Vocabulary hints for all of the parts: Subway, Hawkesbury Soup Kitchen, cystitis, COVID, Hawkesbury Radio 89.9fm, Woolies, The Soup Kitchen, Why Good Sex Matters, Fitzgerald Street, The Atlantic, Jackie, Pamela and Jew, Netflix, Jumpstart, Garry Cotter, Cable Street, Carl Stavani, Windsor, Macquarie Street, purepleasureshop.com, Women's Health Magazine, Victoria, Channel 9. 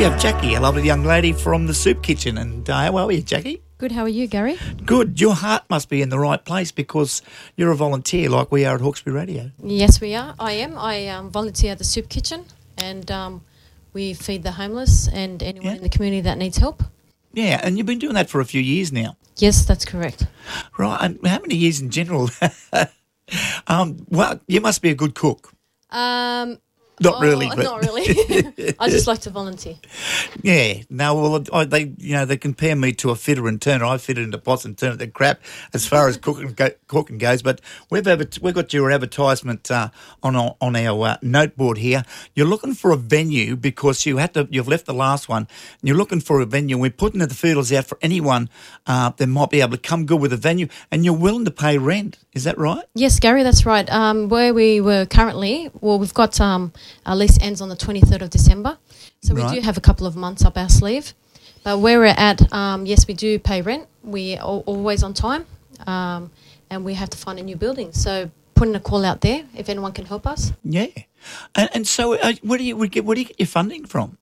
we have Jackie, a lovely young lady from the Soup Kitchen. And how are you, Jackie? Good. How are you, Gary? Good. Your heart must be in the right place because you're a volunteer like we are at Hawkesbury Radio. Yes, we are. I am. I volunteer at the Soup Kitchen and we feed the homeless and anyone in the community that needs help. Yeah, and you've been doing that for a few years now. Yes, that's correct. Right. And how many years in general? Well, you must be a good cook. Not really. I just like to volunteer. Yeah. No, well, they compare me to a fitter and turner. I fit it into pots and turn it to crap as far as cooking goes. But we've got your advertisement on our noteboard here. You're looking for a venue because you've left the last one. And you're looking for a venue. We're putting the feelers out for anyone that might be able to come good with a venue, and you're willing to pay rent. Is that right? Yes, Gary, that's right. Where we were currently, well, we've got our lease ends on the 23rd of December, so we do have a couple of months up our sleeve. But where we're at, yes, we do pay rent. We are always on time, and we have to find a new building. So putting a call out there if anyone can help us. Yeah, and so where do you get your funding from?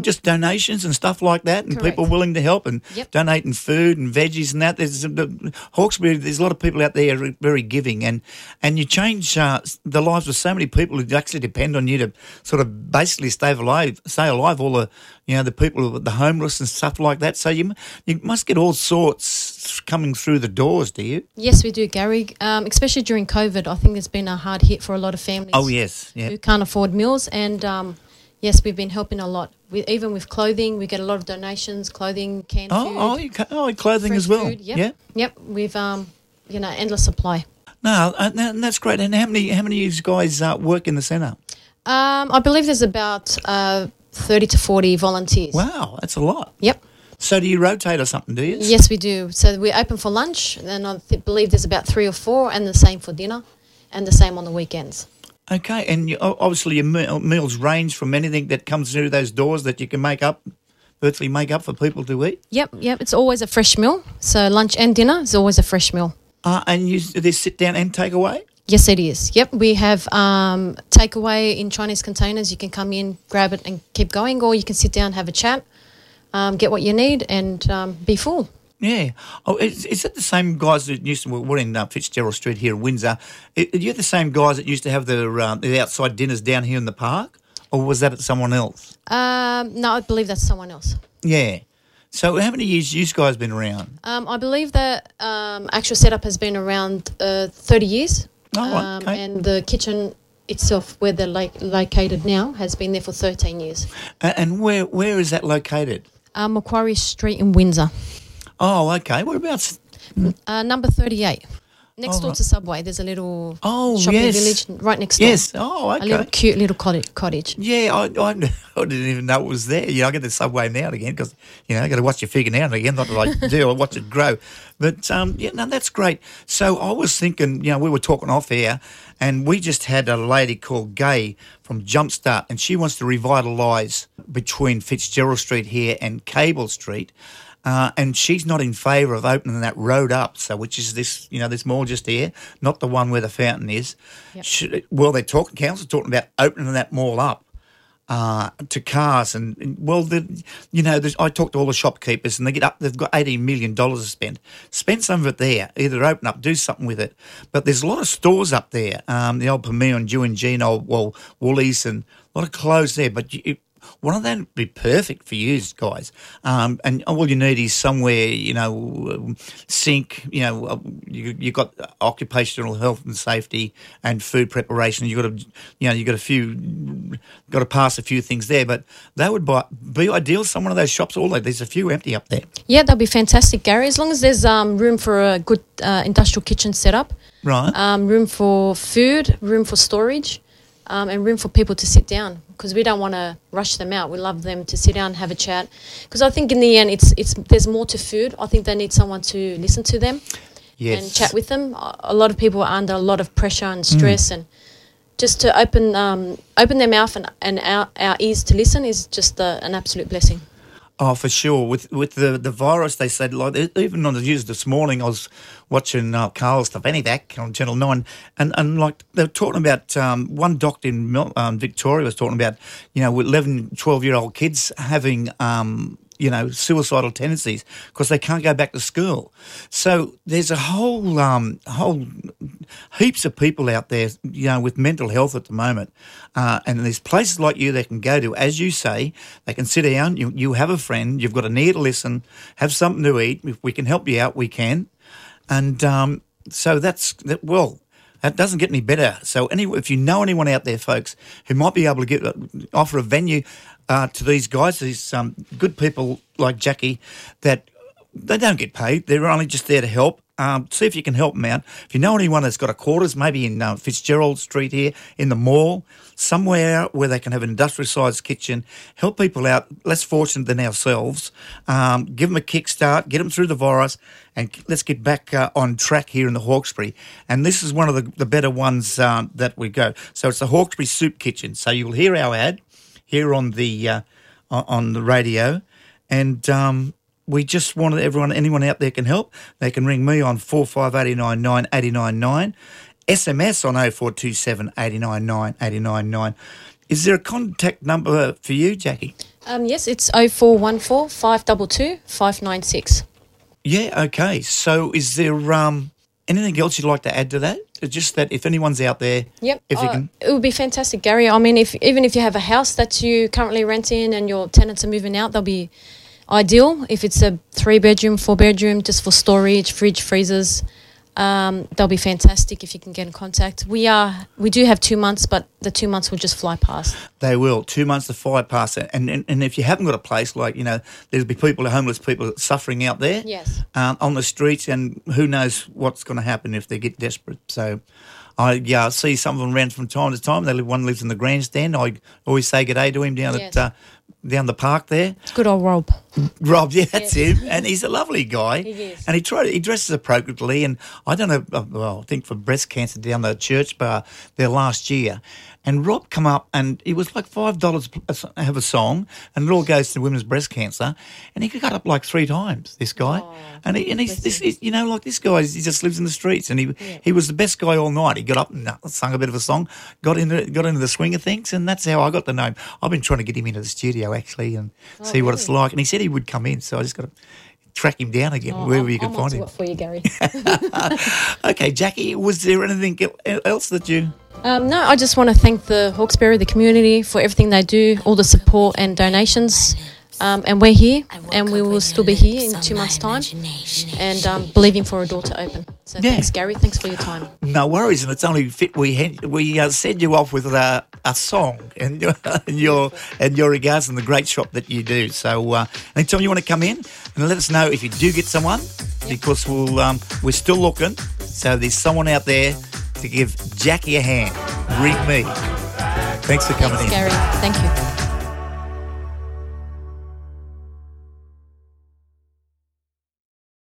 Just donations and stuff like that, and people willing to help and donating food and veggies and that. Hawkesbury, there's a lot of people out there who are very giving, and you change the lives of so many people who actually depend on you to sort of basically stay alive. All the people, the homeless and stuff like that. So you must get all sorts coming through the doors, do you? Yes, we do, Gary. Especially during COVID, I think it's been a hard hit for a lot of families. Oh yes, who can't afford meals and. Yes, we've been helping a lot. Even with clothing, we get a lot of donations, clothing, canned food. Clothing as well. Food, Yep. We've, endless supply. No, and that's great. And how many of you guys work in the centre? I believe there's about 30 to 40 volunteers. Wow, that's a lot. Yep. So do you rotate or something, do you? Yes, we do. So we're open for lunch, and I believe there's about 3 or 4, and the same for dinner, and the same on the weekends. Okay, and obviously your meals range from anything that comes through those doors that you can virtually make up for people to eat? Yep, it's always a fresh meal. So lunch and dinner is always a fresh meal. And they sit down and take away? Yes, it is. Yep, we have takeaway in Chinese containers. You can come in, grab it and keep going, or you can sit down, have a chat, get what you need and be full. Yeah. Oh, is it the same guys that used to – we're in Fitzgerald Street here in Windsor. Are you the same guys that used to have the outside dinners down here in the park, or was that someone else? No, I believe that's someone else. Yeah. So how many years you guys been around? I believe that actual setup has been around 30 years. Oh, okay. And the kitchen – itself, where they're located now, has been there for 13 years. And where is that located? Macquarie Street in Windsor. Oh, okay. Whereabouts? Number 38. Next door to Subway, there's a little shopping village right next door. Yes, oh, okay. A little cute little cottage. Yeah, I didn't even know it was there. I get the Subway now and again because, I've got to watch your figure now and again. Not that I do, I watch it grow. But, that's great. So I was thinking, we were talking off air and we just had a lady called Gay from Jumpstart and she wants to revitalise between Fitzgerald Street here and Cable Street. And she's not in favour of opening that road up, so which is this, this mall just here, not the one where the fountain is. Yep. Council's talking about opening that mall up to cars, and I talked to all the shopkeepers, and they've got $18 million to spend. Spend some of it there, either open up, do something with it. But there's a lot of stores up there, the old Pamela and Jew and Jean, Woolies, and a lot of clothes there. But one of them would be perfect for you guys. And all you need is somewhere, sink, you've got occupational health and safety and food preparation. You've got to pass a few things there, but that would be ideal. Some one of those shops, there's a few empty up there. Yeah, that'd be fantastic, Gary. As long as there's room for a good industrial kitchen setup, right? Room for food, room for storage. And room for people to sit down because we don't want to rush them out. We love them to sit down, have a chat. Because I think in the end, there's more to food. I think they need someone to listen to them and chat with them. A lot of people are under a lot of pressure and stress, and just to open their mouth and our ears to listen is just an absolute blessing. Oh, for sure. With the virus, they said, like, even on the news this morning, I was watching Carl Stavani back on Channel 9, and like, they were talking about, one doctor in Victoria was talking about, you know, with 11, 12-year-old kids having, you know, suicidal tendencies because they can't go back to school. So there's a whole heaps of people out there, you know, with mental health at the moment. And there's places like you they can go to. As you say, they can sit down, you have a friend, you've got an ear to listen, have something to eat. If we can help you out, we can. And so that doesn't get any better. So if you know anyone out there, folks, who might be able to offer a venue to these guys, these good people like Jackie, that they don't get paid. They're only just there to help. See if you can help them out. If you know anyone that's got a quarters, maybe in Fitzgerald Street here, in the mall, somewhere where they can have an industrial-sized kitchen, help people out less fortunate than ourselves, give them a kickstart, get them through the virus, and let's get back on track here in the Hawkesbury. And this is one of the better ones that we go. So it's the Hawkesbury Soup Kitchen. So you'll hear our ad here on the radio, and we just wanted anyone out there can help. They can ring me on 45 899 899, SMS on 0427 899 899. Is there a contact number for you, Jackie? Yes, it's 0414 522 596. Yeah, okay. So is there anything else you'd like to add to that? Just that if anyone's out there, yep. If you can. It would be fantastic, Gary. I mean, even if you have a house that you currently rent in and your tenants are moving out, they'll be ideal. If it's a 3-bedroom, 4-bedroom, just for storage, fridge, freezers, they'll be fantastic if you can get in contact. We do have 2 months, but the 2 months will just fly past. They will. 2 months to fly past. And if you haven't got a place, like, you know, there'll be homeless people suffering out there. Yes. On the streets, and who knows what's going to happen if they get desperate. So, I see some of them around from time to time. One lives in the grandstand. I always say good day to him down at down the park there. It's good old Rob. Rob, yeah, that's him. And he's a lovely guy. He is. And he dresses appropriately. And I don't know, well, I think for breast cancer down the church bar there last year. And Rob come up and it was like $5 to have a song, and it all goes to women's breast cancer. And he got up like 3 times, this guy. Oh, he just lives in the streets. And he was the best guy all night. He got up and sung a bit of a song, got into the swing of things, and that's how I got the name. I've been trying to get him into the studio actually and see what it's like. And he said he would come in, so I just got to track him down again wherever you can find him. I'll do it for you, Gary. Okay, Jackie, was there anything else that you... No, I just want to thank the Hawkesbury, the community, for everything they do, all the support and donations. And we're here, and we will still be here in 2 months' time, and believing for a door to open. So thanks, Gary. Thanks for your time. No worries, and it's only fit we send you off with a song and your regards and the great shop that you do. So anytime you want to come in and let us know if you do get someone, because we're still looking. So there's someone out there to give Jackie a hand. Ring me. Thanks for coming in, Gary. Thank you.